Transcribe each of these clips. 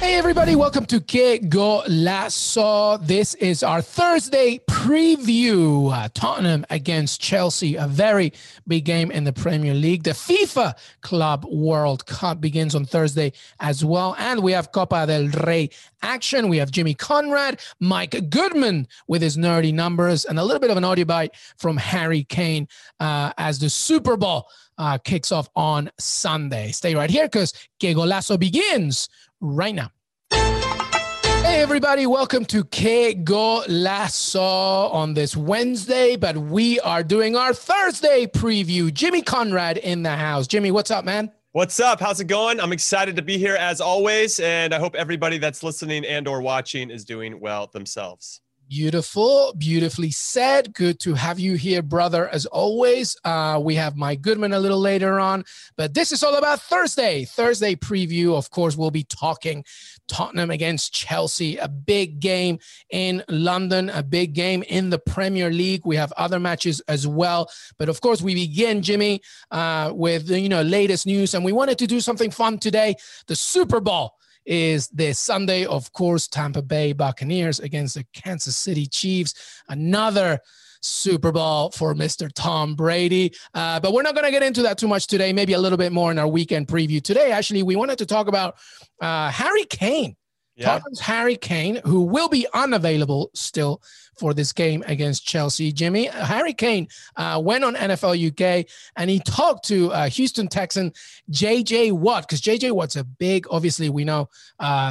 Hey everybody, welcome to Que Golazo. This is our Thursday preview. Tottenham against Chelsea, a very big game in the Premier League. The FIFA Club World Cup begins on Thursday as well. And we have Copa del Rey action. We have Jimmy Conrad, Mike Goodman with his nerdy numbers, and a little bit of an audio bite from Harry Kane as the Super Bowl kicks off on Sunday. Stay right here because Que Golazo begins right now. Hey everybody, welcome to Que Golazo on this Wednesday, but we are doing our Thursday preview. Jimmy Conrad in the house. Jimmy, what's up, man? What's up? How's it going? I'm excited to be here as always, and I hope everybody that's listening and or watching is doing well themselves. Beautiful, beautifully said. Good to have you here, brother, as always. We have Mike Goodman a little later on, but this is all about Thursday. Thursday preview, of course, we'll be talking Tottenham against Chelsea, a big game in London, a big game in the Premier League. We have other matches as well, but of course, we begin, Jimmy, with the latest news, and we wanted to do something fun today, the Super Bowl. Is this Sunday, of course, Tampa Bay Buccaneers against the Kansas City Chiefs. Another Super Bowl for Mr. Tom Brady. But we're not going to get into that too much today, maybe a little bit more in our weekend preview. Today, actually, we wanted to talk about Harry Kane. Yeah. Tottenham's Harry Kane, who will be unavailable still for this game against Chelsea. Jimmy, Harry Kane went on NFL UK and he talked to Houston Texan J.J. Watt, because J.J. Watt's a big, obviously we know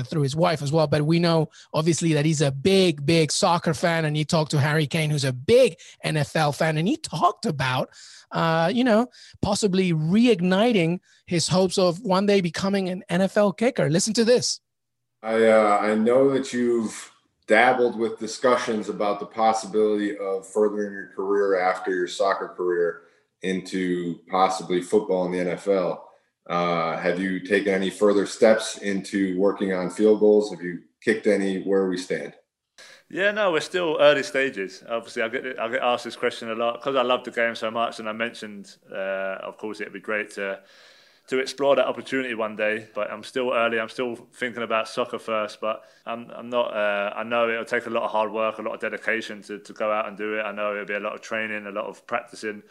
through his wife as well, but we know obviously that he's a big, big soccer fan, and he talked to Harry Kane, who's a big NFL fan, and he talked about possibly reigniting his hopes of one day becoming an NFL kicker. Listen to this. I know that you've dabbled with discussions about the possibility of furthering your career after your soccer career into possibly football in the NFL. Have you taken any further steps into working on field goals? Have you kicked any? Where we stand? Yeah, no, we're still early stages. Obviously, I get asked this question a lot because I love the game so much, and I mentioned, of course, it'd be great to explore that opportunity one day, but I'm still early. I'm still thinking about soccer first, but I'm not. I know it'll take a lot of hard work, a lot of dedication to go out and do it. I know it'll be a lot of training, a lot of practicing.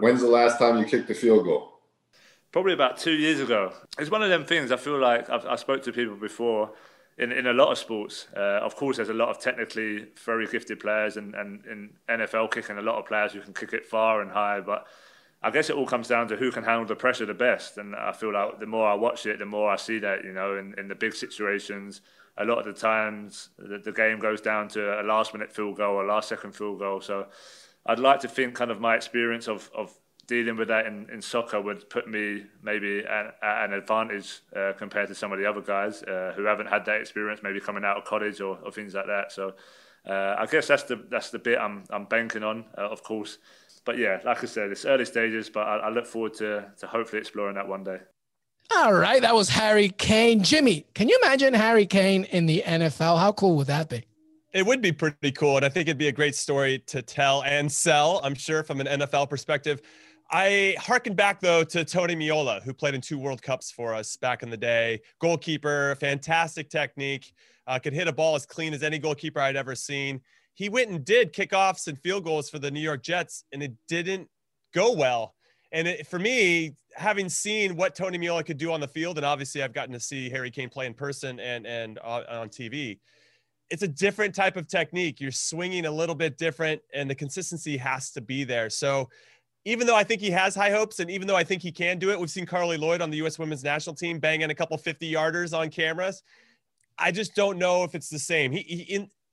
When's the last time you kicked a field goal? Probably about 2 years ago. It's one of them things. I feel like I spoke to people before in a lot of sports. Of course, there's a lot of technically very gifted players, and in NFL kicking, a lot of players who can kick it far and high, but I guess it all comes down to who can handle the pressure the best. And I feel like the more I watch it, the more I see that, in the big situations, a lot of the times the game goes down to a last minute field goal, a last second field goal. So I'd like to think kind of my experience of dealing with that in soccer would put me maybe at an advantage compared to some of the other guys who haven't had that experience, maybe coming out of college or things like that. So I guess that's the bit I'm banking on, of course. But yeah, like I said, it's early stages, but I look forward to hopefully exploring that one day. All right, that was Harry Kane. Jimmy, can you imagine Harry Kane in the NFL? How cool would that be? It would be pretty cool, and I think it'd be a great story to tell and sell, I'm sure, from an NFL perspective. I harken back, though, to Tony Meola, who played in 2 World Cups for us back in the day. Goalkeeper, fantastic technique, could hit a ball as clean as any goalkeeper I'd ever seen. He went and did kickoffs and field goals for the New York Jets, and it didn't go well. And for me, having seen what Tony Meola could do on the field, and obviously I've gotten to see Harry Kane play in person and on TV, it's a different type of technique. You're swinging a little bit different, and the consistency has to be there. So even though I think he has high hopes, and even though I think he can do it, we've seen Carly Lloyd on the U.S. women's national team banging a couple 50-yarders on cameras. I just don't know if it's the same.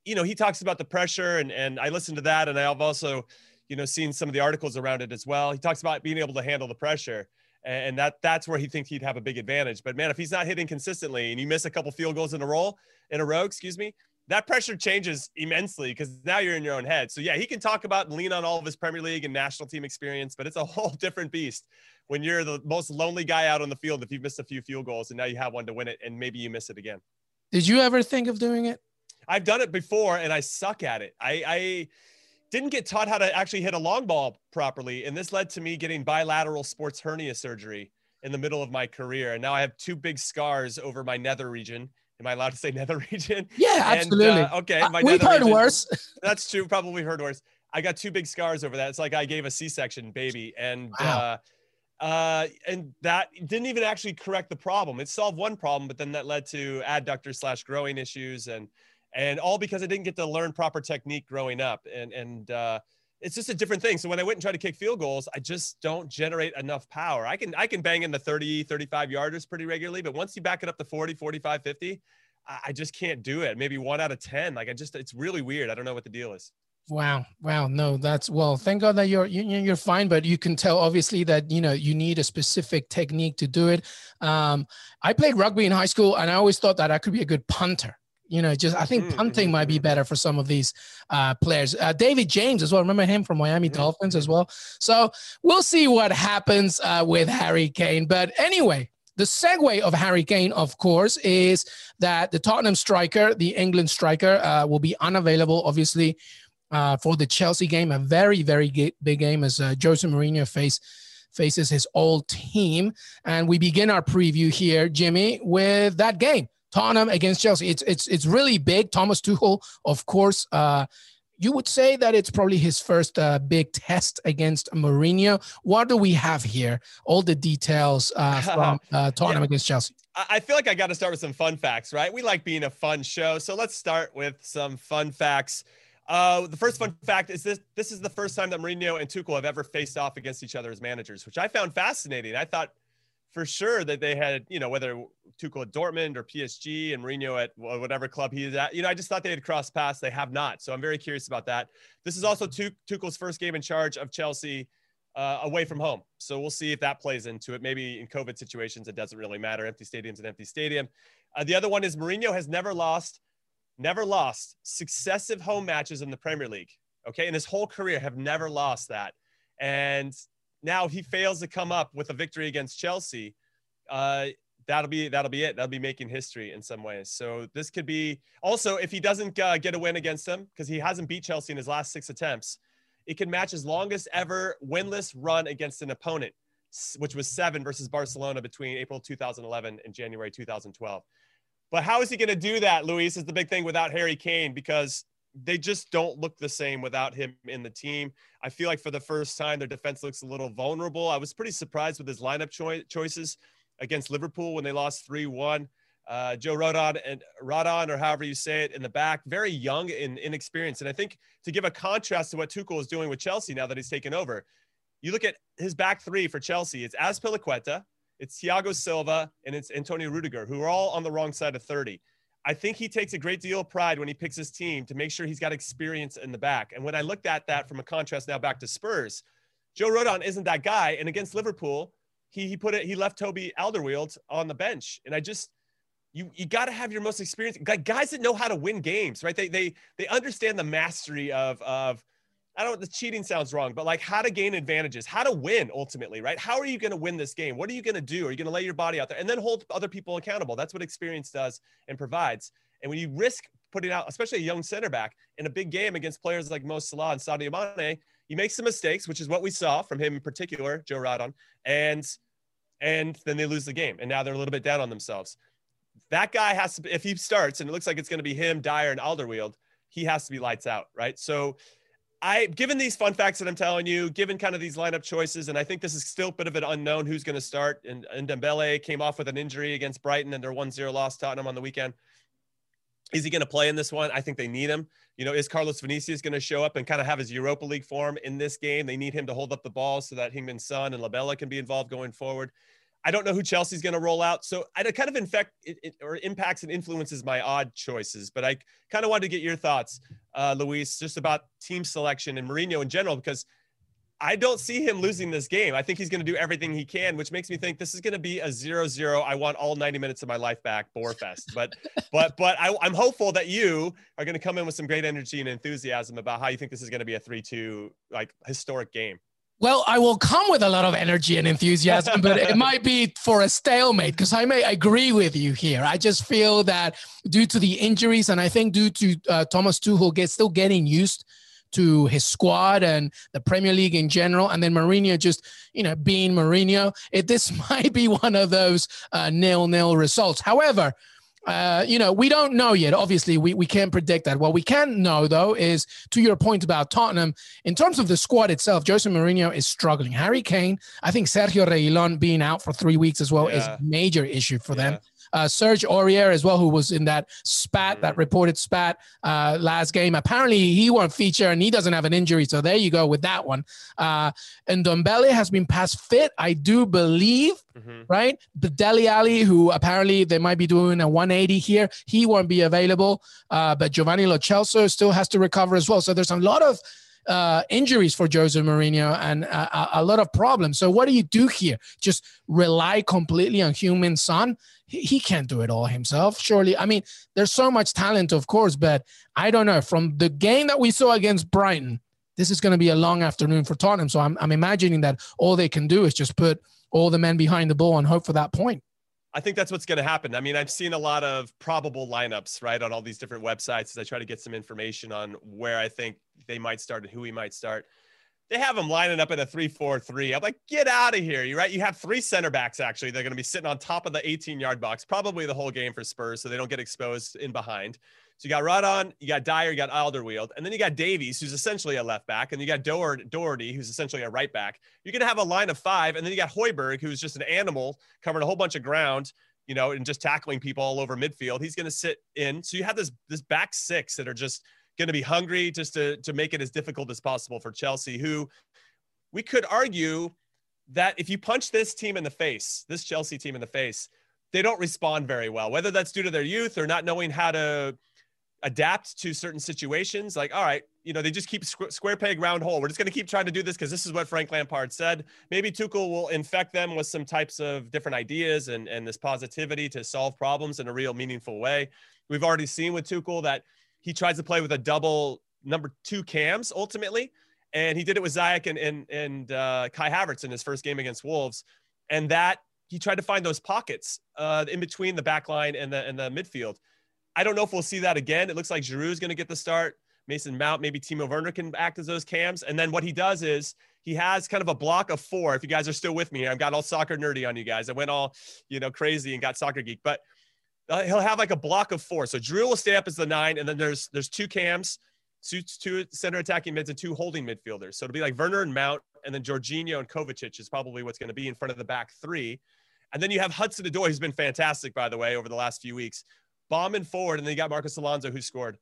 He talks about the pressure, and I listened to that. And I've also you know, seen some of the articles around it as well. He talks about being able to handle the pressure, and that's where he thinks he'd have a big advantage. But man, if he's not hitting consistently and you miss a couple field goals in a row, that pressure changes immensely because now you're in your own head. So yeah, he can talk about and lean on all of his Premier League and national team experience, but it's a whole different beast when you're the most lonely guy out on the field if you've missed a few field goals and now you have one to win it and maybe you miss it again. Did you ever think of doing it? I've done it before and I suck at it. I didn't get taught how to actually hit a long ball properly. And this led to me getting bilateral sports hernia surgery in the middle of my career. And now I have two big scars over my nether region. Am I allowed to say nether region? Yeah, absolutely. And, okay. We've heard worse. That's true. Probably heard worse. I got two big scars over that. It's like I gave a C-section baby. And, wow. And that didn't even actually correct the problem. It solved one problem, but then that led to adductor/growing issues. And all because I didn't get to learn proper technique growing up. And it's just a different thing. So when I went and tried to kick field goals, I just don't generate enough power. I can bang in the 30, 35 yarders pretty regularly, but once you back it up to 40, 45, 50, I just can't do it. Maybe 1 out of 10. It's really weird. I don't know what the deal is. Wow. No, thank God that you're fine, but you can tell obviously that, you know, you need a specific technique to do it. I played rugby in high school and I always thought that I could be a good punter. You know, I think punting might be better for some of these players. David James as well. Remember him from Miami Dolphins as well. So we'll see what happens with Harry Kane. But anyway, the segue of Harry Kane, of course, is that the Tottenham striker, the England striker, will be unavailable, obviously, for the Chelsea game. A very, very big game as Jose Mourinho faces his old team. And we begin our preview here, Jimmy, with that game. Tottenham against Chelsea. It's really big. Thomas Tuchel, of course, you would say that it's probably his first big test against Mourinho. What do we have here? All the details from Tottenham against Chelsea. I feel like I got to start with some fun facts, right? We like being a fun show. So let's start with some fun facts. The first fun fact is this is the first time that Mourinho and Tuchel have ever faced off against each other as managers, which I found fascinating. I thought for sure that they had, you know, whether Tuchel at Dortmund or PSG and Mourinho at whatever club he is at, you know, I just thought they had crossed paths. They have not. So I'm very curious about that. This is also Tuchel's first game in charge of Chelsea away from home. So we'll see if that plays into it. Maybe in COVID situations, it doesn't really matter. Empty stadium's an empty stadium. The other one is Mourinho has never lost successive home matches in the Premier League. Okay. In his whole career have never lost that. And now he fails to come up with a victory against Chelsea. That'll be it. That'll be making history in some ways. So this could be also, if he doesn't get a win against them, because he hasn't beat Chelsea in his last 6 attempts, it could match his longest ever winless run against an opponent, which was 7 versus Barcelona between April 2011 and January 2012. But how is he going to do that, Luis, is the big thing without Harry Kane, because they just don't look the same without him in the team. I feel like for the first time, their defense looks a little vulnerable. I was pretty surprised with his lineup choices against Liverpool when they lost 3-1. Joe Rodon and Rodon, or however you say it, in the back, very young and inexperienced. And I think to give a contrast to what Tuchel is doing with Chelsea now that he's taken over, you look at his back 3 for Chelsea. It's Azpilicueta, it's Thiago Silva, and it's Antonio Rudiger, who are all on the wrong side of 30. I think he takes a great deal of pride when he picks his team to make sure he's got experience in the back. And when I looked at that from a contrast now back to Spurs, Joe Rodon isn't that guy. And against Liverpool, he left Toby Alderweireld on the bench. And I just, you got to have your most experience, guys that know how to win games, right? They understand the mastery of I don't know, the cheating sounds wrong, but like how to gain advantages, how to win ultimately, right? How are you going to win this game? What are you going to do? Are you going to lay your body out there and then hold other people accountable? That's what experience does and provides. And when you risk putting out, especially a young center back in a big game against players like Mo Salah and Sadio Mane, you make some mistakes, which is what we saw from him in particular, Joe Rodon, and then they lose the game. And now they're a little bit down on themselves. That guy has to, if he starts and it looks like it's going to be him, Dyer and Alderweireld, he has to be lights out, right? So given these fun facts that I'm telling you, given kind of these lineup choices, and I think this is still a bit of an unknown who's going to start, and Dembele came off with an injury against Brighton and their 1-0 loss to Tottenham on the weekend. Is he going to play in this one? I think they need him. You know, is Carlos Vinicius going to show up and kind of have his Europa League form in this game? They need him to hold up the ball so that Heung-min Son and Labella can be involved going forward. I don't know who Chelsea's going to roll out. So it kind of impacts and influences my odd choices, but I kind of wanted to get your thoughts Luis, just about team selection and Mourinho in general, because I don't see him losing this game. I think he's going to do everything he can, which makes me think this is going to be a 0-0. I want all 90 minutes of my life back, bore fest. But, I'm hopeful that you are going to come in with some great energy and enthusiasm about how you think this is going to be a 3-2, like, historic game. Well, I will come with a lot of energy and enthusiasm, but it might be for a stalemate, because I may agree with you here. I just feel that due to the injuries, and I think due to Thomas Tuchel still getting used to his squad and the Premier League in general, and then Mourinho just, you know, being Mourinho, this might be one of those 0-0 results. However, you know, we don't know yet. Obviously, we can't predict that. What we can know, though, is to your point about Tottenham, in terms of the squad itself, Jose Mourinho is struggling. Harry Kane, I think Sergio Reguilón being out for 3 weeks as well is a major issue for them. Serge Aurier as well, who was in that spat, that reported spat last game. Apparently, he won't feature and he doesn't have an injury. So there you go with that one. And Ndombele has been past fit, I do believe, right? But Dele Alli, who apparently they might be doing a 180 here, he won't be available. But Giovanni Lo Celso still has to recover as well. So there's a lot of injuries for Jose Mourinho and a lot of problems. So what do you do here? Just rely completely on Heung-min Son? He can't do it all himself, surely. I mean, there's so much talent, of course, but I don't know. From the game that we saw against Brighton, this is going to be a long afternoon for Tottenham. So I'm imagining that all they can do is just put all the men behind the ball and hope for that point. I think that's what's going to happen. I mean, I've seen a lot of probable lineups, right, on all these different websites as I try to get some information on where I think they might start and who he might start. They have him lining up in a 3-4-3. I'm like, get out of here. You're right. You have three center backs, actually. They're going to be sitting on top of the 18-yard box, probably the whole game for Spurs, so they don't get exposed in behind. So you got Rodon, you got Dyer, you got Alderweireld, and then you got Davies, who's essentially a left back, and you got Doherty, who's essentially a right back. You're going to have a line of five, and then you got Højbjerg, who's just an animal, covering a whole bunch of ground, you know, and just tackling people all over midfield. He's going to sit in. So you have this back six that are just – going to be hungry just to make it as difficult as possible for Chelsea, who we could argue that if you punch this team in the face, this Chelsea team in the face, they don't respond very well, whether that's due to their youth or not knowing how to adapt to certain situations. Like, all right, you know, they just keep square peg, round hole. We're just going to keep trying to do this because this is what Frank Lampard said. Maybe Tuchel will infect them with some types of different ideas and this positivity to solve problems in a real meaningful way. We've already seen with Tuchel that he tries to play with a double number two cams ultimately. And he did it with Ziyech and Kai Havertz in his first game against Wolves. And that he tried to find those pockets in between the back line and the midfield. I don't know if we'll see that again. It looks like Giroud's going to get the start. Mason Mount, maybe Timo Werner can act as those cams. And then what he does is he has kind of a block of four. If you guys are still with me here, I've got all soccer nerdy on you guys. I went all, you know, crazy and got soccer geek, but he'll have like a block of four. So Drew will stay up as the nine, and then there's two cams, two center attacking mids, and two holding midfielders. So it'll be like Werner and Mount, and then Jorginho and Kovacic is probably what's going to be in front of the back three. And then you have Hudson-Odoi, who's been fantastic, by the way, over the last few weeks, bombing forward. And then you got Marcos Alonso, who scored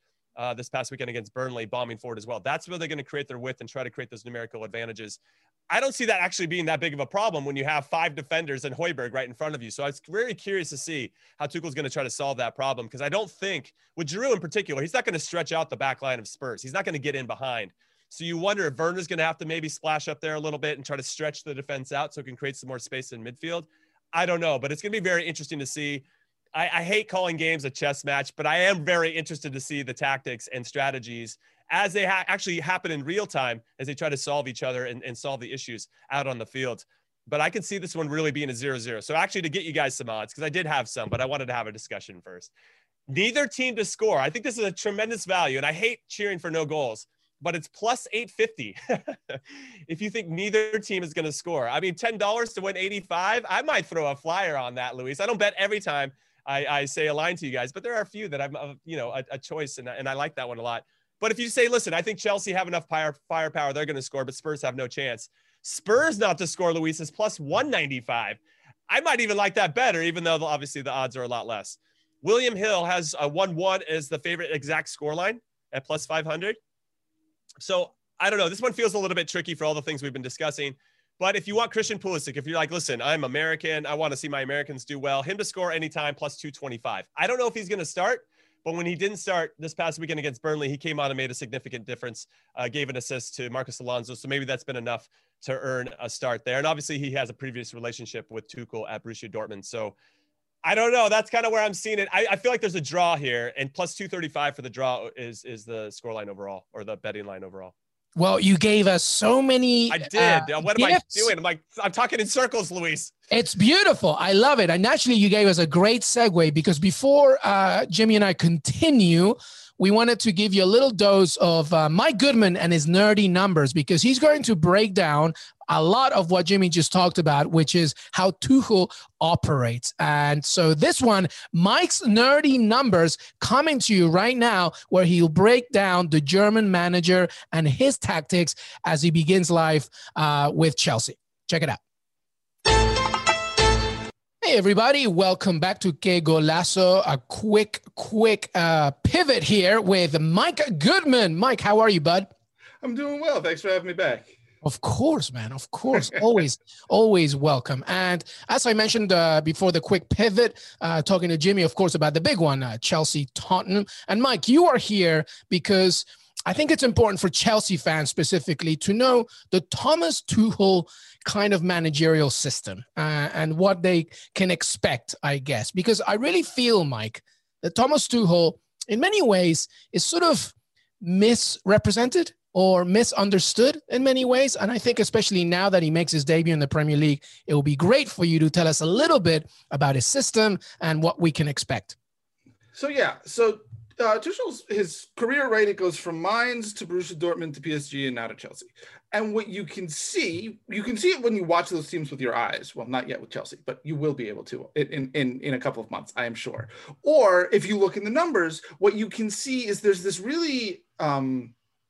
this past weekend against Burnley, bombing forward as well. That's where they're going to create their width and try to create those numerical advantages. I don't see that actually being that big of a problem when you have five defenders and Højbjerg right in front of you. So I was very curious to see how Tuchel's going to try to solve that problem, because I don't think, with Giroud in particular, he's not going to stretch out the back line of Spurs. He's not going to get in behind. So you wonder if Werner's going to have to maybe splash up there a little bit and try to stretch the defense out so it can create some more space in midfield. I don't know, but it's going to be very interesting to see. I hate calling games a chess match, but I am very interested to see the tactics and strategies as they actually happen in real time, as they try to solve each other and solve the issues out on the field. But I can see this one really being a 0-0. So actually, to get you guys some odds, because I did have some, but I wanted to have a discussion first. Neither team to score. I think this is a tremendous value, and I hate cheering for no goals, but it's plus 850. If you think neither team is going to score. I mean, $10 to win 85, I might throw a flyer on that, Luis. I don't bet every time I say a line to you guys, but there are a few that I'm, you know, a choice, and I like that one a lot. But if you say, listen, I think Chelsea have enough firepower, they're going to score, but Spurs have no chance. Spurs not to score, Luis, is plus 195. I might even like that better, even though obviously the odds are a lot less. William Hill has a 1-1 as the favorite exact scoreline at plus 500. So I don't know. This one feels a little bit tricky for all the things we've been discussing. But if you want Christian Pulisic, if you're like, listen, I'm American, I want to see my Americans do well, him to score anytime, plus 225. I don't know if he's going to start, But when he didn't start this past weekend against Burnley, he came on and made a significant difference, gave an assist to Marcos Alonso. So maybe that's been enough to earn a start there. And obviously he has a previous relationship with Tuchel at Borussia Dortmund. So I don't know. That's kind of where I'm seeing it. I feel like there's a draw here, and plus 235 for the draw is the scoreline overall, or the betting line overall. Well, you gave us so many. I did. What am gifts. I doing? I'm like, I'm talking in circles, Luis. It's beautiful. I love it. And actually, you gave us a great segue, because before Jimmy and I continue, we wanted to give you a little dose of Mike Goodman and his nerdy numbers, because he's going to break down a lot of what Jimmy just talked about, which is how Tuchel operates. And so this one, Mike's nerdy numbers, coming to you right now, where he'll break down the German manager and his tactics as he begins life with Chelsea. Check it out. Hey, everybody. Welcome back to Que Golazo. A quick pivot here with Mike Goodman. Mike, how are you, bud? I'm doing well. Thanks for having me back. Of course, man. Of course. Always welcome. And as I mentioned before the quick pivot, talking to Jimmy, of course, about the big one, Chelsea, Tottenham. And Mike, you are here because I think it's important for Chelsea fans specifically to know the Thomas Tuchel kind of managerial system and what they can expect, I guess. Because I really feel, Mike, that Thomas Tuchel, in many ways, is sort of misrepresented or misunderstood in many ways. And I think especially now that he makes his debut in the Premier League, it will be great for you to tell us a little bit about his system and what we can expect. So Tuchel's, his career, right, it goes from Mainz to Borussia Dortmund to PSG and now to Chelsea. And what you can see it when you watch those teams with your eyes. Well, not yet with Chelsea, but you will be able to in a couple of months, I am sure. Or if you look in the numbers, what you can see is there's this really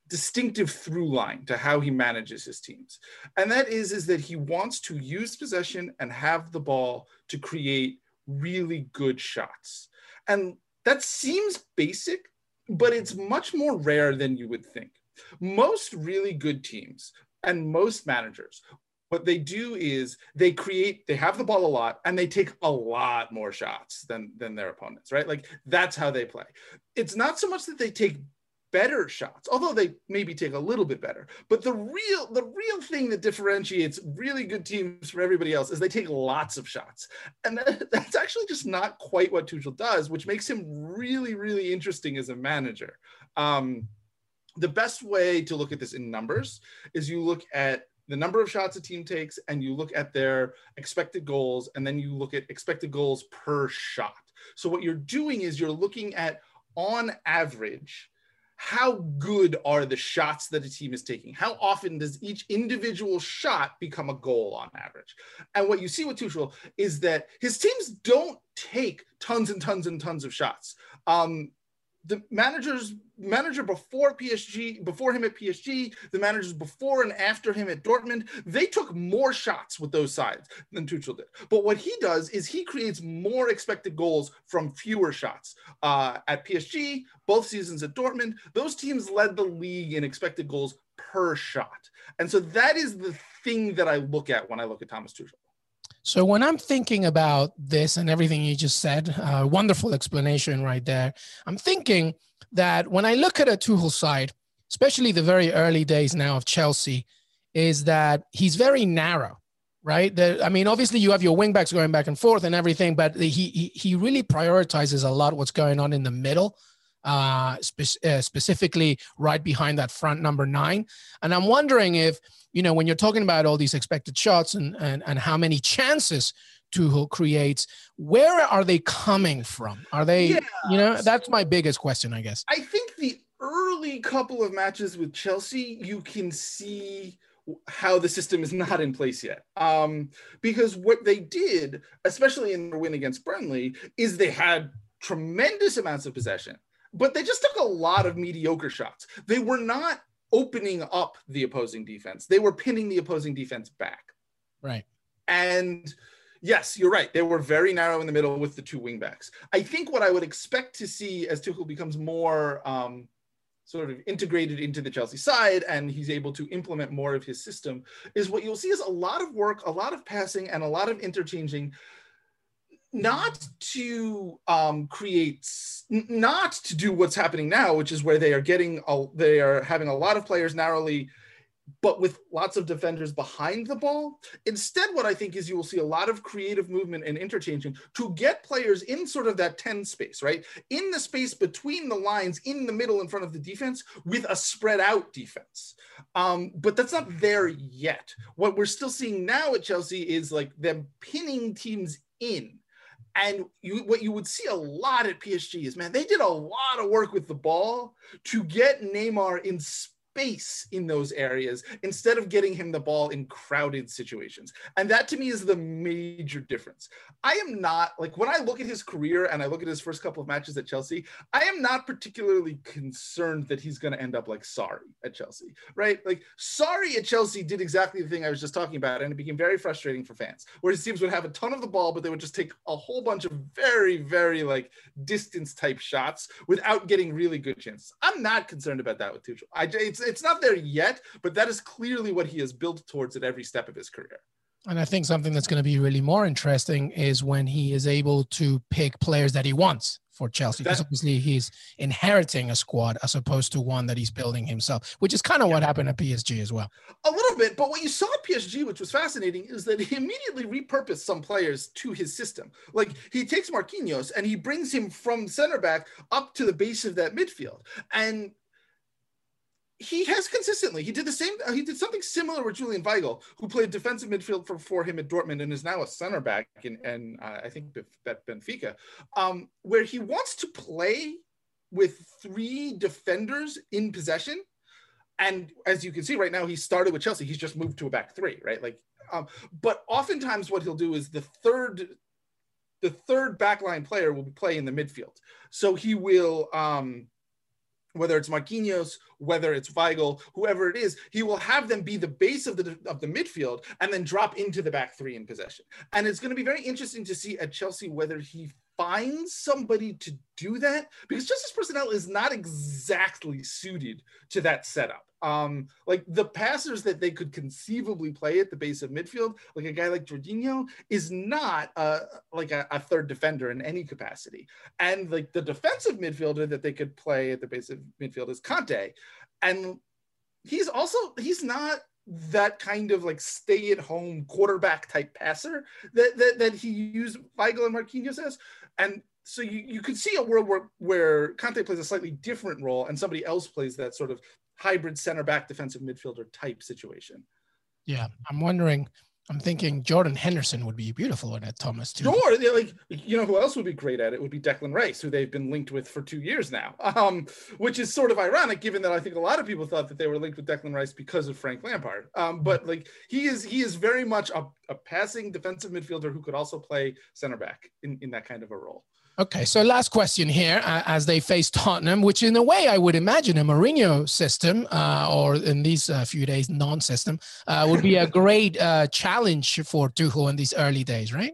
distinctive through line to how he manages his teams. And that is that he wants to use possession and have the ball to create really good shots. And that seems basic, but it's much more rare than you would think. Most really good teams and most managers, what they do is they have the ball a lot and they take a lot more shots than their opponents, right? Like, that's how they play. It's not so much that they take better shots, although they maybe take a little bit better. But the real thing that differentiates really good teams from everybody else is they take lots of shots. And that's actually just not quite what Tuchel does, which makes him really, really interesting as a manager. The best way to look at this in numbers is you look at the number of shots a team takes, and you look at their expected goals, and then you look at expected goals per shot. So what you're doing is you're looking at, on average, how good are the shots that a team is taking? How often does each individual shot become a goal on average? And what you see with Tuchel is that his teams don't take tons and tons and tons of shots. The manager before him at PSG, the managers before and after him at Dortmund, they took more shots with those sides than Tuchel did. But what he does is he creates more expected goals from fewer shots. At PSG, both seasons at Dortmund, those teams led the league in expected goals per shot. And so that is the thing that I look at when I look at Thomas Tuchel. So when I'm thinking about this and everything you just said, wonderful explanation right there. I'm thinking that when I look at a Tuchel side, especially the very early days now of Chelsea, is that he's very narrow, right? Obviously you have your wing backs going back and forth and everything, but he really prioritizes a lot what's going on in the middle, specifically right behind that front number 9. And I'm wondering if, when you're talking about all these expected shots and how many chances Tuchel creates, where are they coming from? Are they, that's my biggest question, I guess. I think the early couple of matches with Chelsea, you can see how the system is not in place yet. Because what they did, especially in the win against Burnley, is they had tremendous amounts of possession, but they just took a lot of mediocre shots. They were not opening up the opposing defense. They were pinning the opposing defense back. Right. And yes, you're right. They were very narrow in the middle with the two wingbacks. I think what I would expect to see as Tuchel becomes more sort of integrated into the Chelsea side and he's able to implement more of his system is what you'll see is a lot of work, a lot of passing, and a lot of interchanging. not to create, not to do what's happening now, which is where they are getting, they are having a lot of players narrowly, but with lots of defenders behind the ball. Instead, what I think is you will see a lot of creative movement and interchanging to get players in sort of that 10 space, right? In the space between the lines, in the middle, in front of the defense, with a spread out defense. But that's not there yet. What we're still seeing now at Chelsea is like them pinning teams in. And what you would see a lot at PSG is, man, they did a lot of work with the ball to get Neymar in space in those areas instead of getting him the ball in crowded situations. And that to me is the major difference. I am not, like, when I look at his career and I look at his first couple of matches at Chelsea, I am not particularly concerned that he's going to end up like Sarri at Chelsea, right? Like Sarri at Chelsea did exactly the thing I was just talking about, and it became very frustrating for fans, where his teams would have a ton of the ball, but they would just take a whole bunch of very, very like distance type shots without getting really good chances. I'm not concerned about that with Tuchel. It's not there yet, but that is clearly what he has built towards at every step of his career. And I think something that's going to be really more interesting is when he is able to pick players that he wants for Chelsea, because obviously he's inheriting a squad as opposed to one that he's building himself, which is kind of what happened at PSG as well. A little bit, but what you saw at PSG, which was fascinating, is that he immediately repurposed some players to his system. Like he takes Marquinhos and he brings him from center back up to the base of that midfield. And he has consistently, he did the same, he did something similar with Julian Weigl, who played defensive midfield for him at Dortmund and is now a center back and I think at Benfica, where he wants to play with three defenders in possession. And as you can see right now, he started with Chelsea. He's just moved to a back three, right? Like, but oftentimes what he'll do is the third backline player will play in the midfield. So he will, whether it's Marquinhos, whether it's Weigl, whoever it is, he will have them be the base of the midfield and then drop into the back three in possession. And it's going to be very interesting to see at Chelsea whether he finds somebody to do that, because Chelsea's personnel is not exactly suited to that setup. Like the passers that they could conceivably play at the base of midfield, like a guy like Jorginho, is not like a third defender in any capacity. And like the defensive midfielder that they could play at the base of midfield is Conte. And he's not that kind of like stay at home quarterback type passer that he used Weigl and Marquinhos as. And so you could see a world where Conte plays a slightly different role and somebody else plays that sort of hybrid center back defensive midfielder type situation. Yeah, I'm thinking Jordan Henderson would be beautiful in it, Thomas Tuchel. Sure, like, you know who else would be great at it would be Declan Rice, who they've been linked with for 2 years now, which is sort of ironic given that I think a lot of people thought that they were linked with Declan Rice because of Frank Lampard. But like he is very much a passing defensive midfielder who could also play center back in that kind of a role. Okay, so last question here, as they face Tottenham, which in a way I would imagine a Mourinho system, or in these few days, non-system, would be a great challenge for Tuchel in these early days, right?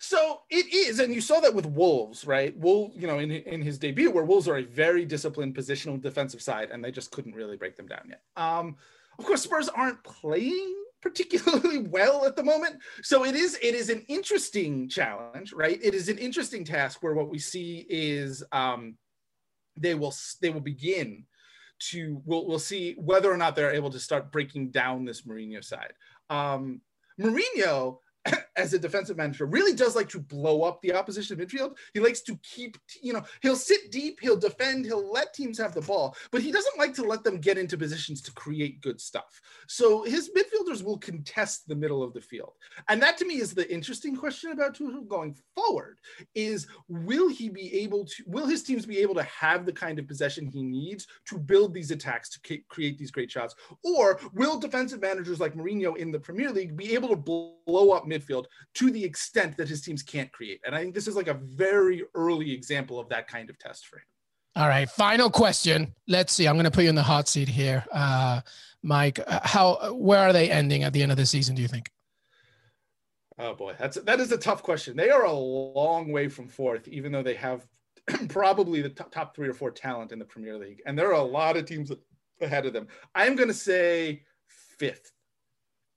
So it is, and you saw that with Wolves, right? Wolves, you know, in his debut, where Wolves are a very disciplined positional defensive side, and they just couldn't really break them down yet. Of course, Spurs aren't playing particularly well at the moment. So it is an interesting challenge, right? It is an interesting task where what we see is we'll see whether or not they're able to start breaking down this Mourinho side. Mourinho, as a defensive manager, really does like to blow up the opposition midfield. He likes to keep, you know, he'll sit deep, he'll defend, he'll let teams have the ball, but he doesn't like to let them get into positions to create good stuff. So his midfielders will contest the middle of the field. And that to me is the interesting question about Tuchel going forward is, will his teams be able to have the kind of possession he needs to build these attacks, to create these great shots? Or will defensive managers like Mourinho in the Premier League be able to blow up midfield to the extent that his teams can't create? And I think this is like a very early example of that kind of test for him. All right, final question. Let's see. I'm going to put you in the hot seat here. Mike, where are they ending at the end of the season, do you think? Oh boy, that is a tough question. They are a long way from fourth, even though they have probably the top 3 or 4 talent in the Premier League. And there are a lot of teams ahead of them. I'm going to say fifth.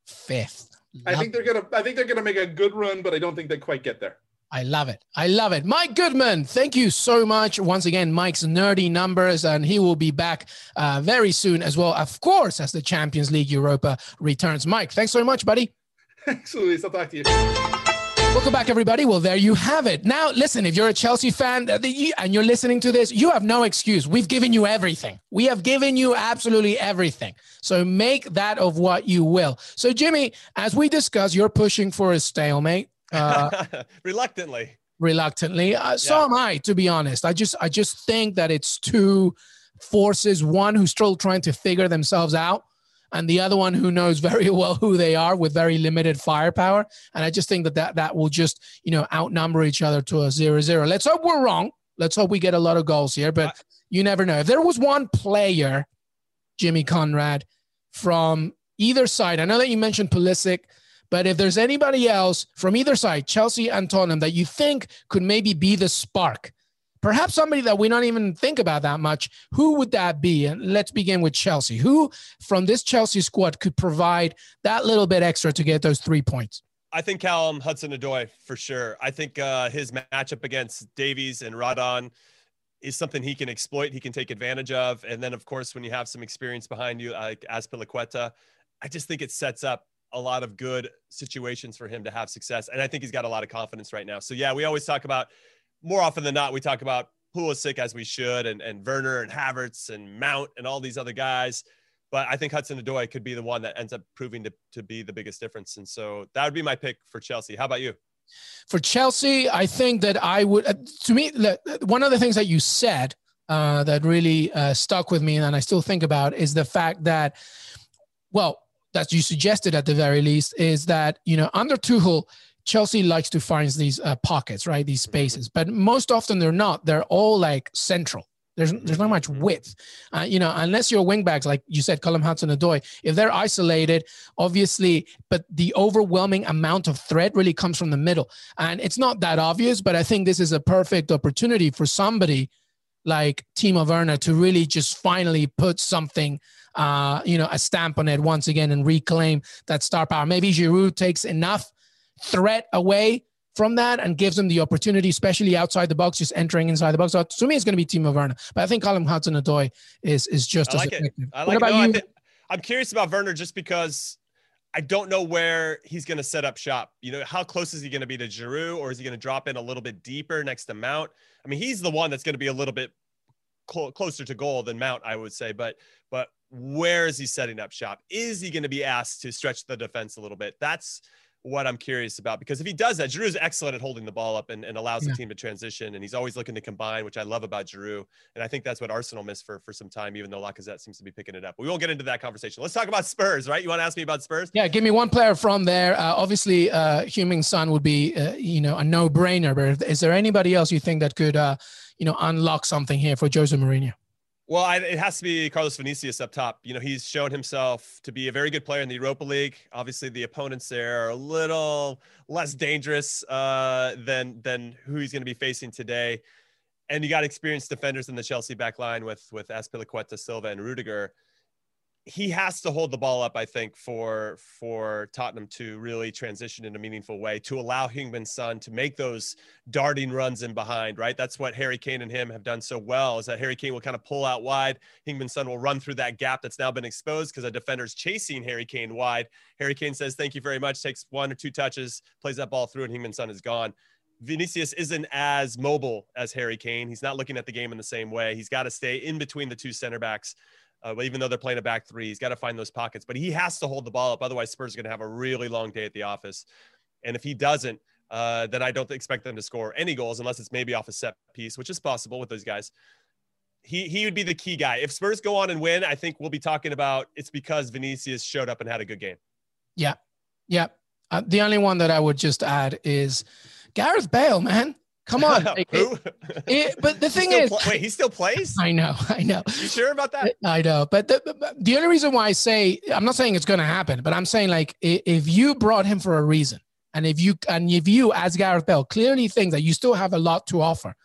Fifth. I think they're gonna make a good run, but I don't think they quite get there. I love it. I love it. Mike Goodman, thank you so much. Once again, Mike's nerdy numbers, and he will be back very soon as well, of course, as the Champions League Europa returns. Mike, thanks so much, buddy. Absolutely. I'll talk to you. Welcome back, everybody. Well, there you have it. Now, listen, if you're a Chelsea fan and you're listening to this, you have no excuse. We've given you everything. We have given you absolutely everything. So make that of what you will. So, Jimmy, as we discussed, you're pushing for a stalemate. Reluctantly. So am I, to be honest. I just think that it's two forces, one who's still trying to figure themselves out and the other one who knows very well who they are with very limited firepower. And I just think that will just, outnumber each other to a 0-0. Let's hope we're wrong. Let's hope we get a lot of goals here, but you never know. If there was one player, Jimmy Conrad, from either side, I know that you mentioned Pulisic, but if there's anybody else from either side, Chelsea and Tottenham, that you think could maybe be the spark, perhaps somebody that we don't even think about that much, who would that be? And let's begin with Chelsea. Who from this Chelsea squad could provide that little bit extra to get those 3 points? I think Callum Hudson-Odoi for sure. I think his matchup against Davies and Rodon is something he can exploit, he can take advantage of. And then, of course, when you have some experience behind you, like Azpilicueta, I just think it sets up a lot of good situations for him to have success. And I think he's got a lot of confidence right now. So yeah, we always talk about, more often than not, we talk about Pulisic as we should, and Werner and Havertz and Mount and all these other guys. But I think Hudson-Odoi could be the one that ends up proving to be the biggest difference. And so that would be my pick for Chelsea. How about you? For Chelsea, I think that one of the things that you said that really stuck with me and I still think about is the fact that, well, that you suggested at the very least, is that, under Tuchel, Chelsea likes to find these pockets, right? These spaces, but most often they're not. They're all like central. There's not much width, unless you're wing backs, like you said, Callum Hudson-Odoi, if they're isolated, obviously, but the overwhelming amount of threat really comes from the middle. And it's not that obvious, but I think this is a perfect opportunity for somebody like Timo Werner to really just finally put something, a stamp on it once again and reclaim that star power. Maybe Giroud takes enough threat away from that and gives him the opportunity, especially outside the box, just entering inside the box. So to me, it's going to be Timo Werner, but I think Callum Hudson-Odoi is just as effective. I like it. What about you? I'm curious about Werner just because I don't know where he's going to set up shop. How close is he going to be to Giroud, or is he going to drop in a little bit deeper next to Mount? I mean, he's the one that's going to be a little bit closer to goal than Mount, I would say. But where is he setting up shop? Is he going to be asked to stretch the defense a little bit? That's what I'm curious about, because if he does that, Giroud's excellent at holding the ball up and allows the team to transition. And he's always looking to combine, which I love about Giroud. And I think that's what Arsenal missed for some time, even though Lacazette seems to be picking it up. We won't get into that conversation. Let's talk about Spurs, right? You want to ask me about Spurs? Yeah, give me one player from there. Obviously, Heung-min Son would be, a no-brainer. But is there anybody else you think that could, unlock something here for Jose Mourinho? Well, it has to be Carlos Vinicius up top. He's shown himself to be a very good player in the Europa League. Obviously, the opponents there are a little less dangerous than who he's going to be facing today. And you got experienced defenders in the Chelsea back line with Azpilicueta, Silva, and Rudiger. He has to hold the ball up, I think, for Tottenham to really transition in a meaningful way, to allow Heung-min Son to make those darting runs in behind, right? That's what Harry Kane and him have done so well, is that Harry Kane will kind of pull out wide. Heung-min Son will run through that gap that's now been exposed because a defender's chasing Harry Kane wide. Harry Kane says, thank you very much, takes one or two touches, plays that ball through, and Heung-min Son is gone. Vinicius isn't as mobile as Harry Kane. He's not looking at the game in the same way. He's got to stay in between the two center backs. Even though they're playing a back three, he's got to find those pockets, but he has to hold the ball up. Otherwise, Spurs are going to have a really long day at the office. And if he doesn't, then I don't expect them to score any goals unless it's maybe off a set piece, which is possible with those guys. He would be the key guy. If Spurs go on and win, I think we'll be talking about it's because Vinicius showed up and had a good game. Yeah. Yeah. The only one that I would just add is Gareth Bale, man. Come on. But the thing is... Wait, he still plays? I know. You sure about that? I know. But the only reason why I say... I'm not saying it's going to happen, but I'm saying, like, if you brought him for a reason, and if you as Gareth Bale, clearly think that you still have a lot to offer,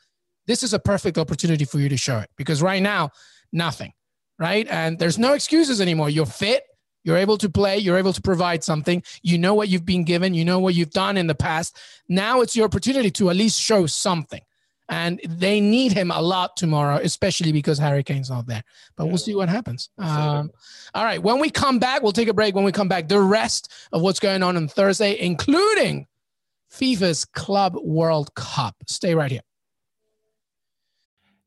this is a perfect opportunity for you to show it. Because right now, nothing, right? And there's no excuses anymore. You're fit. You're able to play. You're able to provide something. You know what you've been given. You know what you've done in the past. Now it's your opportunity to at least show something. And they need him a lot tomorrow, especially because Harry Kane's not there. But we'll see what happens. All right. When we come back, we'll take a break. When we come back, the rest of what's going on Thursday, including FIFA's Club World Cup. Stay right here.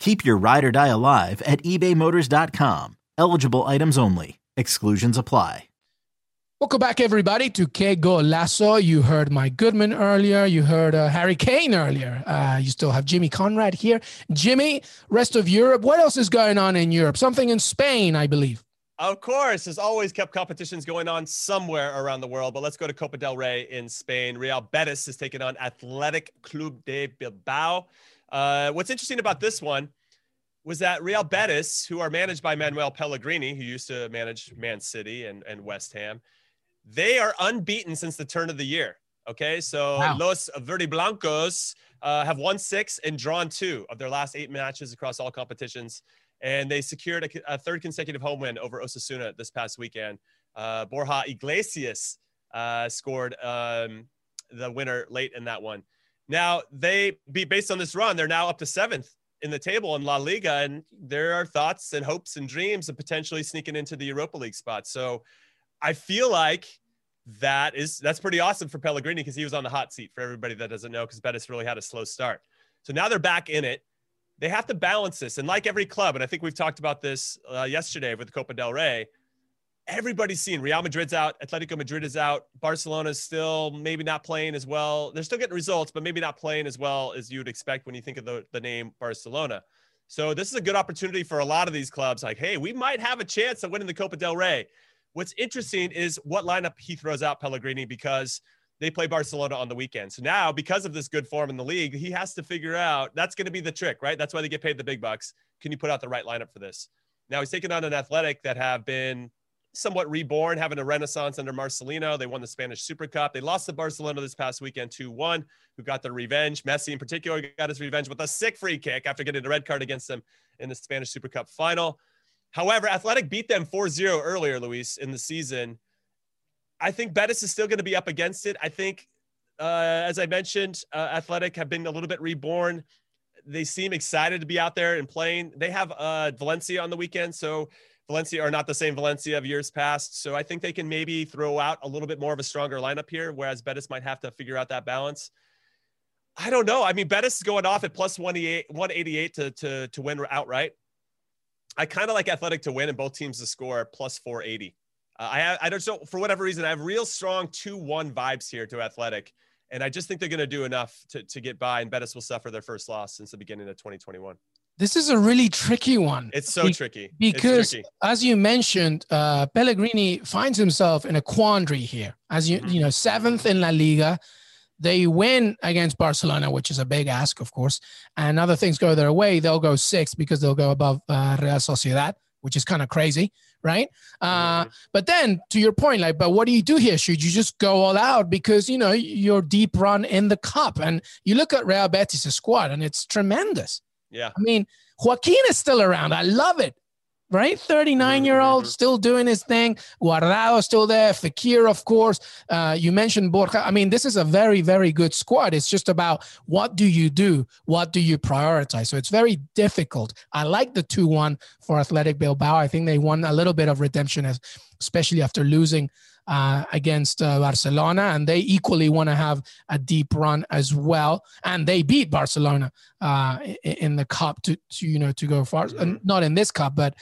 Keep your ride or die alive at ebaymotors.com. Eligible items only. Exclusions apply. Welcome back, everybody, to Que Golazo. You heard Mike Goodman earlier. You heard Harry Kane earlier. You still have Jimmy Conrad here. Jimmy, rest of Europe. What else is going on in Europe? Something in Spain, I believe. Of course, there's always kept competitions going on somewhere around the world, but let's go to Copa del Rey in Spain. Real Betis is taking on Athletic Club de Bilbao. What's interesting about this one was that Real Betis, who are managed by Manuel Pellegrini, who used to manage Man City and West Ham, they are unbeaten since the turn of the year. Okay, so wow. Los Verde Blancos have won 6 and drawn 2 of their last 8 matches across all competitions. And they secured a third consecutive home win over Osasuna this past weekend. Borja Iglesias scored the winner late in that one. Now, based on this run, they're now up to 7th in the table in La Liga, and there are thoughts and hopes and dreams of potentially sneaking into the Europa League spot. So I feel like that's pretty awesome for Pellegrini because he was on the hot seat, for everybody that doesn't know, because Betis really had a slow start. So now they're back in it. They have to balance this. And like every club, and I think we've talked about this yesterday with Copa del Rey, everybody's seen Real Madrid's out, Atletico Madrid is out, Barcelona's still maybe not playing as well. They're still getting results, but maybe not playing as well as you'd expect when you think of the name Barcelona. So this is a good opportunity for a lot of these clubs. Like, hey, we might have a chance of winning the Copa del Rey. What's interesting is what lineup he throws out, Pellegrini, because they play Barcelona on the weekend. So now, because of this good form in the league, he has to figure out, that's going to be the trick, right? That's why they get paid the big bucks. Can you put out the right lineup for this? Now he's taking on an Athletic that have been somewhat reborn, having a renaissance under Marcelino. They won the Spanish Super Cup. They lost to Barcelona this past weekend 2-1, who got their revenge. Messi in particular got his revenge with a sick free kick after getting the red card against them in the Spanish Super Cup final. However, Athletic beat them 4-0 earlier, Luis, in the season. I think Betis is still going to be up against it. I think, as I mentioned, Athletic have been a little bit reborn. They seem excited to be out there and playing. They have Valencia on the weekend, so Valencia are not the same Valencia of years past. So I think they can maybe throw out a little bit more of a stronger lineup here, whereas Betis might have to figure out that balance. I don't know. I mean, Betis is going off at plus 188 to win outright. I kind of like Athletic to win and both teams to score plus 480. I don't know, for whatever reason, I have real strong 2-1 vibes here to Athletic. And I just think they're going to do enough to get by, and Betis will suffer their first loss since the beginning of 2021. This is a really tricky one. It's so tricky. Because as you mentioned, Pellegrini finds himself in a quandary here. As you know, seventh in La Liga. They win against Barcelona, which is a big ask, of course. And other things go their way. They'll go sixth because they'll go above Real Sociedad, which is kind of crazy, right? But then, to your point, like, but what do you do here? Should you just go all out? Because, you know, your deep run in the cup. And you look at Real Betis' squad, and it's tremendous. Yeah. I mean, Joaquin is still around. I love it. Right? 39-year-old still doing his thing. Guardado still there. Fekir, of course. You mentioned Borja. I mean, this is a very, very good squad. It's just about what do you do? What do you prioritize? So it's very difficult. I like the 2-1 for Athletic Bilbao. I think they won a little bit of redemption, especially after losing against Barcelona, and they equally want to have a deep run as well. And they beat Barcelona in the cup to go far, not in this cup, but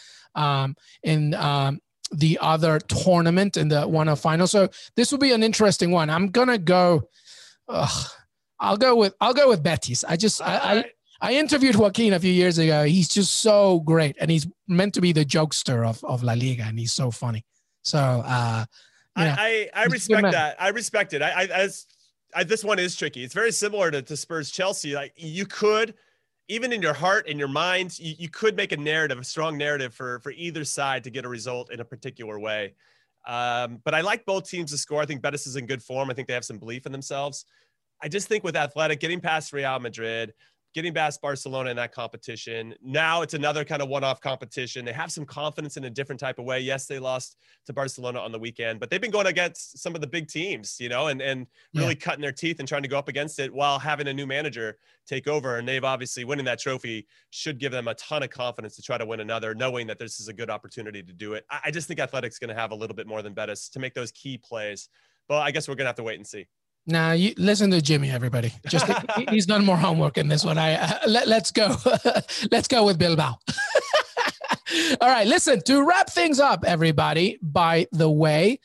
in the other tournament in the 1-0 final. So this will be an interesting one. I'm gonna go. I'll go with Betis. I interviewed Joaquin a few years ago. He's just so great, and he's meant to be the jokester of La Liga, and he's so funny. So. Yeah. I respect that. I respect it. This one is tricky. It's very similar to Spurs Chelsea. Like, you could, even in your heart and your mind, you could make a strong narrative for either side to get a result in a particular way. But I like both teams to score. I think Betis is in good form. I think they have some belief in themselves. I just think with Athletic getting past Real Madrid, getting past Barcelona in that competition. Now it's another kind of one-off competition. They have some confidence in a different type of way. Yes, they lost to Barcelona on the weekend, but they've been going against some of the big teams, you know, and really cutting their teeth and trying to go up against it while having a new manager take over. And they've obviously winning that trophy should give them a ton of confidence to try to win another, knowing that this is a good opportunity to do it. I just think Athletic's going to have a little bit more than Betis to make those key plays. But I guess we're going to have to wait and see. Now, you listen to Jimmy, everybody. Just he's done more homework in this one. Let's go. Let's go with Bilbao. All right, listen, to wrap things up, everybody, by the way,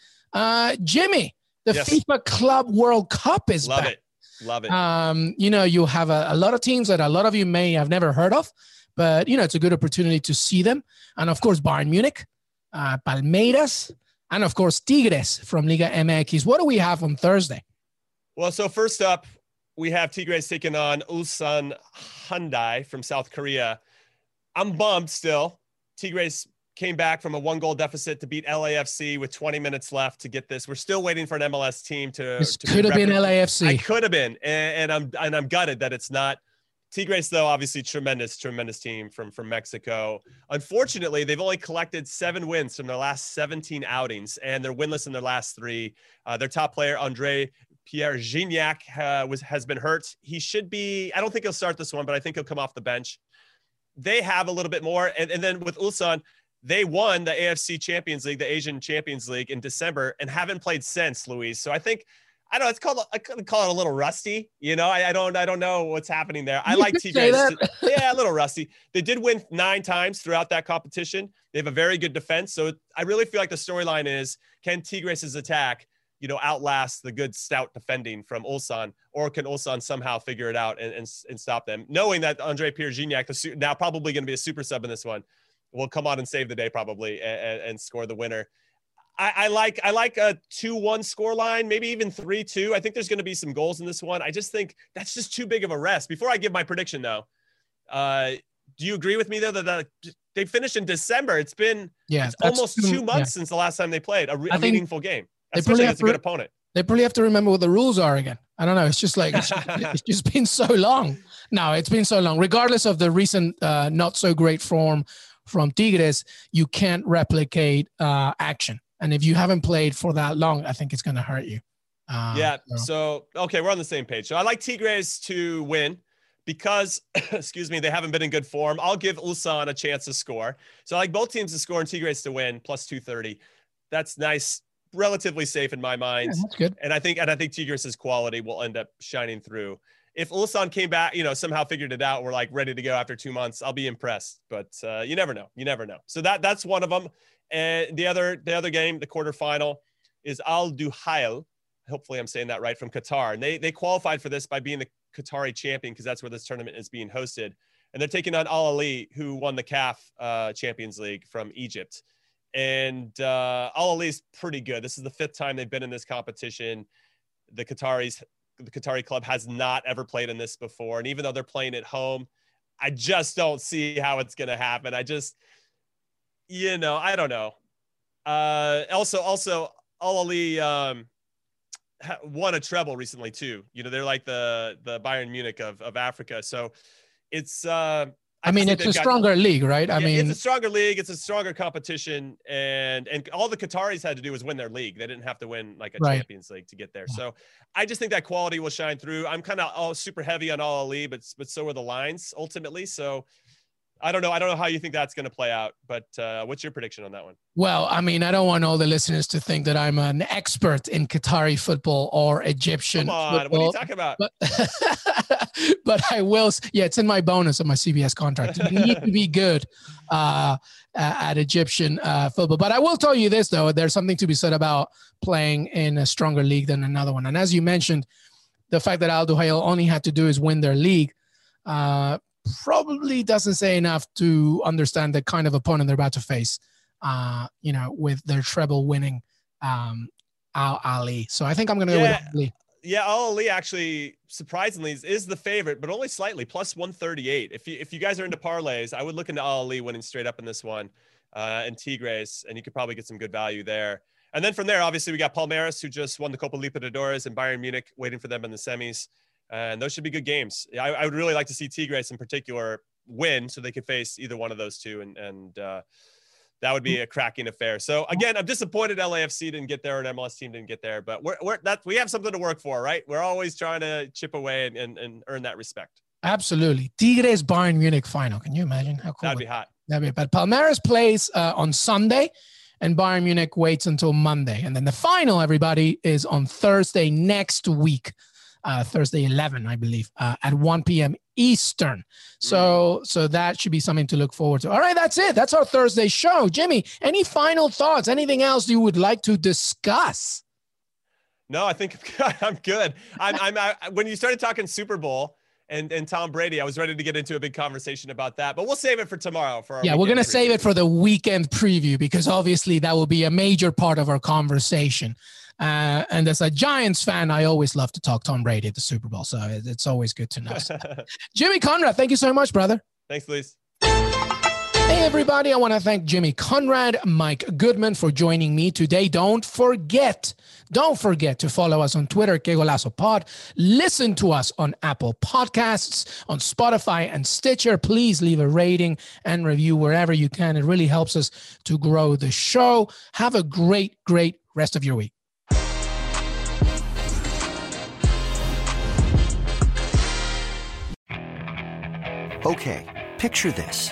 Jimmy, the FIFA Club World Cup is back. Love it. You know, you have a lot of teams that a lot of you may have never heard of, but, you know, it's a good opportunity to see them. And, of course, Bayern Munich, Palmeiras, and, of course, Tigres from Liga MX. What do we have on Thursday? Well, so first up, we have Tigres taking on Ulsan Hyundai from South Korea. I'm bummed still. Tigres came back from a 1-goal deficit to beat LAFC with 20 minutes left to get this. We're still waiting for an MLS team to. This could have been LAFC. I could have been, and I'm gutted that it's not. Tigres, though, obviously tremendous team from Mexico. Unfortunately, they've only collected 7 wins from their last 17 outings, and they're winless in their last 3. Their top player, Andre Pierre Gignac, has been hurt. He should be – I don't think he'll start this one, but I think he'll come off the bench. They have a little bit more. And then with Ulsan, they won the AFC Champions League, the Asian Champions League in December, and haven't played since, Luis. So I think – I don't know. It's called. I couldn't call it a little rusty. You know, I don't know what's happening there. I like Tigres. Yeah, a little rusty. They did win 9 times throughout that competition. They have a very good defense. So I really feel like the storyline is, can Tigres' attack, you know, outlast the good stout defending from Ulsan, or can Ulsan somehow figure it out and stop them? Knowing that Andre Pierre Gignac, now probably going to be a super sub in this one, will come on and save the day probably and score the winner. I like a 2-1 scoreline, maybe even 3-2. I think there's going to be some goals in this one. I just think that's just too big of a rest. Before I give my prediction, though, do you agree with me, though, that they finished in December? It's been it's almost 2 months since the last time they played a meaningful game, especially against a good opponent. They probably have to remember what the rules are again. I don't know. It's just like it's just been so long. No, it's been so long. Regardless of the recent not-so-great form from Tigres, you can't replicate action. And if you haven't played for that long, I think it's going to hurt you. So, okay, we're on the same page. So I like Tigres to win because, excuse me, they haven't been in good form. I'll give Ulsan a chance to score. So I like both teams to score and Tigres to win, plus 230. That's nice, relatively safe in my mind. Yeah, that's good. And I think Tigres' quality will end up shining through. If Ulsan came back, you know, somehow figured it out, we're like ready to go after 2 months, I'll be impressed. But you never know. You never know. So that's one of them. And the other game, the quarterfinal, is Al Duhail. Hopefully I'm saying that right, from Qatar. And they qualified for this by being the Qatari champion because that's where this tournament is being hosted. and they're taking on Al Ahly, who won the CAF Champions League from Egypt. And Al Ahly's pretty good. This is the fifth time they've been in this competition. The Qatari club has not ever played in this before. And even though they're playing at home, I just don't see how it's going to happen. I don't know. Also, Al Ahly won a treble recently too. You know, they're like the Bayern Munich of Africa. So it's, it's a stronger league, right? It's a stronger league. It's a stronger competition. And all the Qataris had to do was win their league. They didn't have to win like a Champions League to get there. Yeah. So I just think that quality will shine through. I'm kind of super heavy on Al Ahly, but so are the lines ultimately. So I don't know. I don't know how you think that's going to play out, but what's your prediction on that one? Well, I don't want all the listeners to think that I'm an expert in Qatari football or Egyptian football. What are you talking about? But I will. Yeah, it's in my bonus of my CBS contract. You need to be good at Egyptian football. But I will tell you this, though. There's something to be said about playing in a stronger league than another one. And as you mentioned, the fact that Alderweireld only had to do is win their league probably doesn't say enough to understand the kind of opponent they're about to face, with their treble winning Al Ahly. So I think I'm going to go with Al Ahly. Yeah, Al Ahly actually, surprisingly, is the favorite, but only slightly, plus 138. If you guys are into parlays, I would look into Al Ahly winning straight up in this one and Tigres, and you could probably get some good value there. And then from there, obviously, we got Palmeiras, who just won the Copa Libertadores, and Bayern Munich waiting for them in the semis. And those should be good games. I would really like to see Tigres in particular win so they could face either one of those two. And that would be a cracking affair. So again, I'm disappointed LAFC didn't get there and MLS team didn't get there, but we have something to work for, right? We're always trying to chip away and earn that respect. Absolutely. Tigres Bayern Munich final. Can you imagine how cool that'd be? Hot. But Palmeiras plays on Sunday and Bayern Munich waits until Monday. And then the final, everybody, is on Thursday next week. Thursday 11, I believe, at 1 p.m. Eastern. So that should be something to look forward to. All right, that's it. That's our Thursday show. Jimmy, any final thoughts? Anything else you would like to discuss? No, I think I'm good. When you started talking Super Bowl and Tom Brady, I was ready to get into a big conversation about that, but we'll save it for tomorrow. We're going to save it for the weekend preview, because obviously that will be a major part of our conversation. And as a Giants fan, I always love to talk Tom Brady at the Super Bowl. So it's always good to know. Jimmy Conrad, thank you so much, brother. Thanks, Luis. Hey, everybody. I want to thank Jimmy Conrad, Mike Goodman for joining me today. Don't forget to follow us on Twitter, Que Golazo Pod. Listen to us on Apple Podcasts, on Spotify and Stitcher. Please leave a rating and review wherever you can. It really helps us to grow the show. Have a great, great rest of your week. Okay, picture this.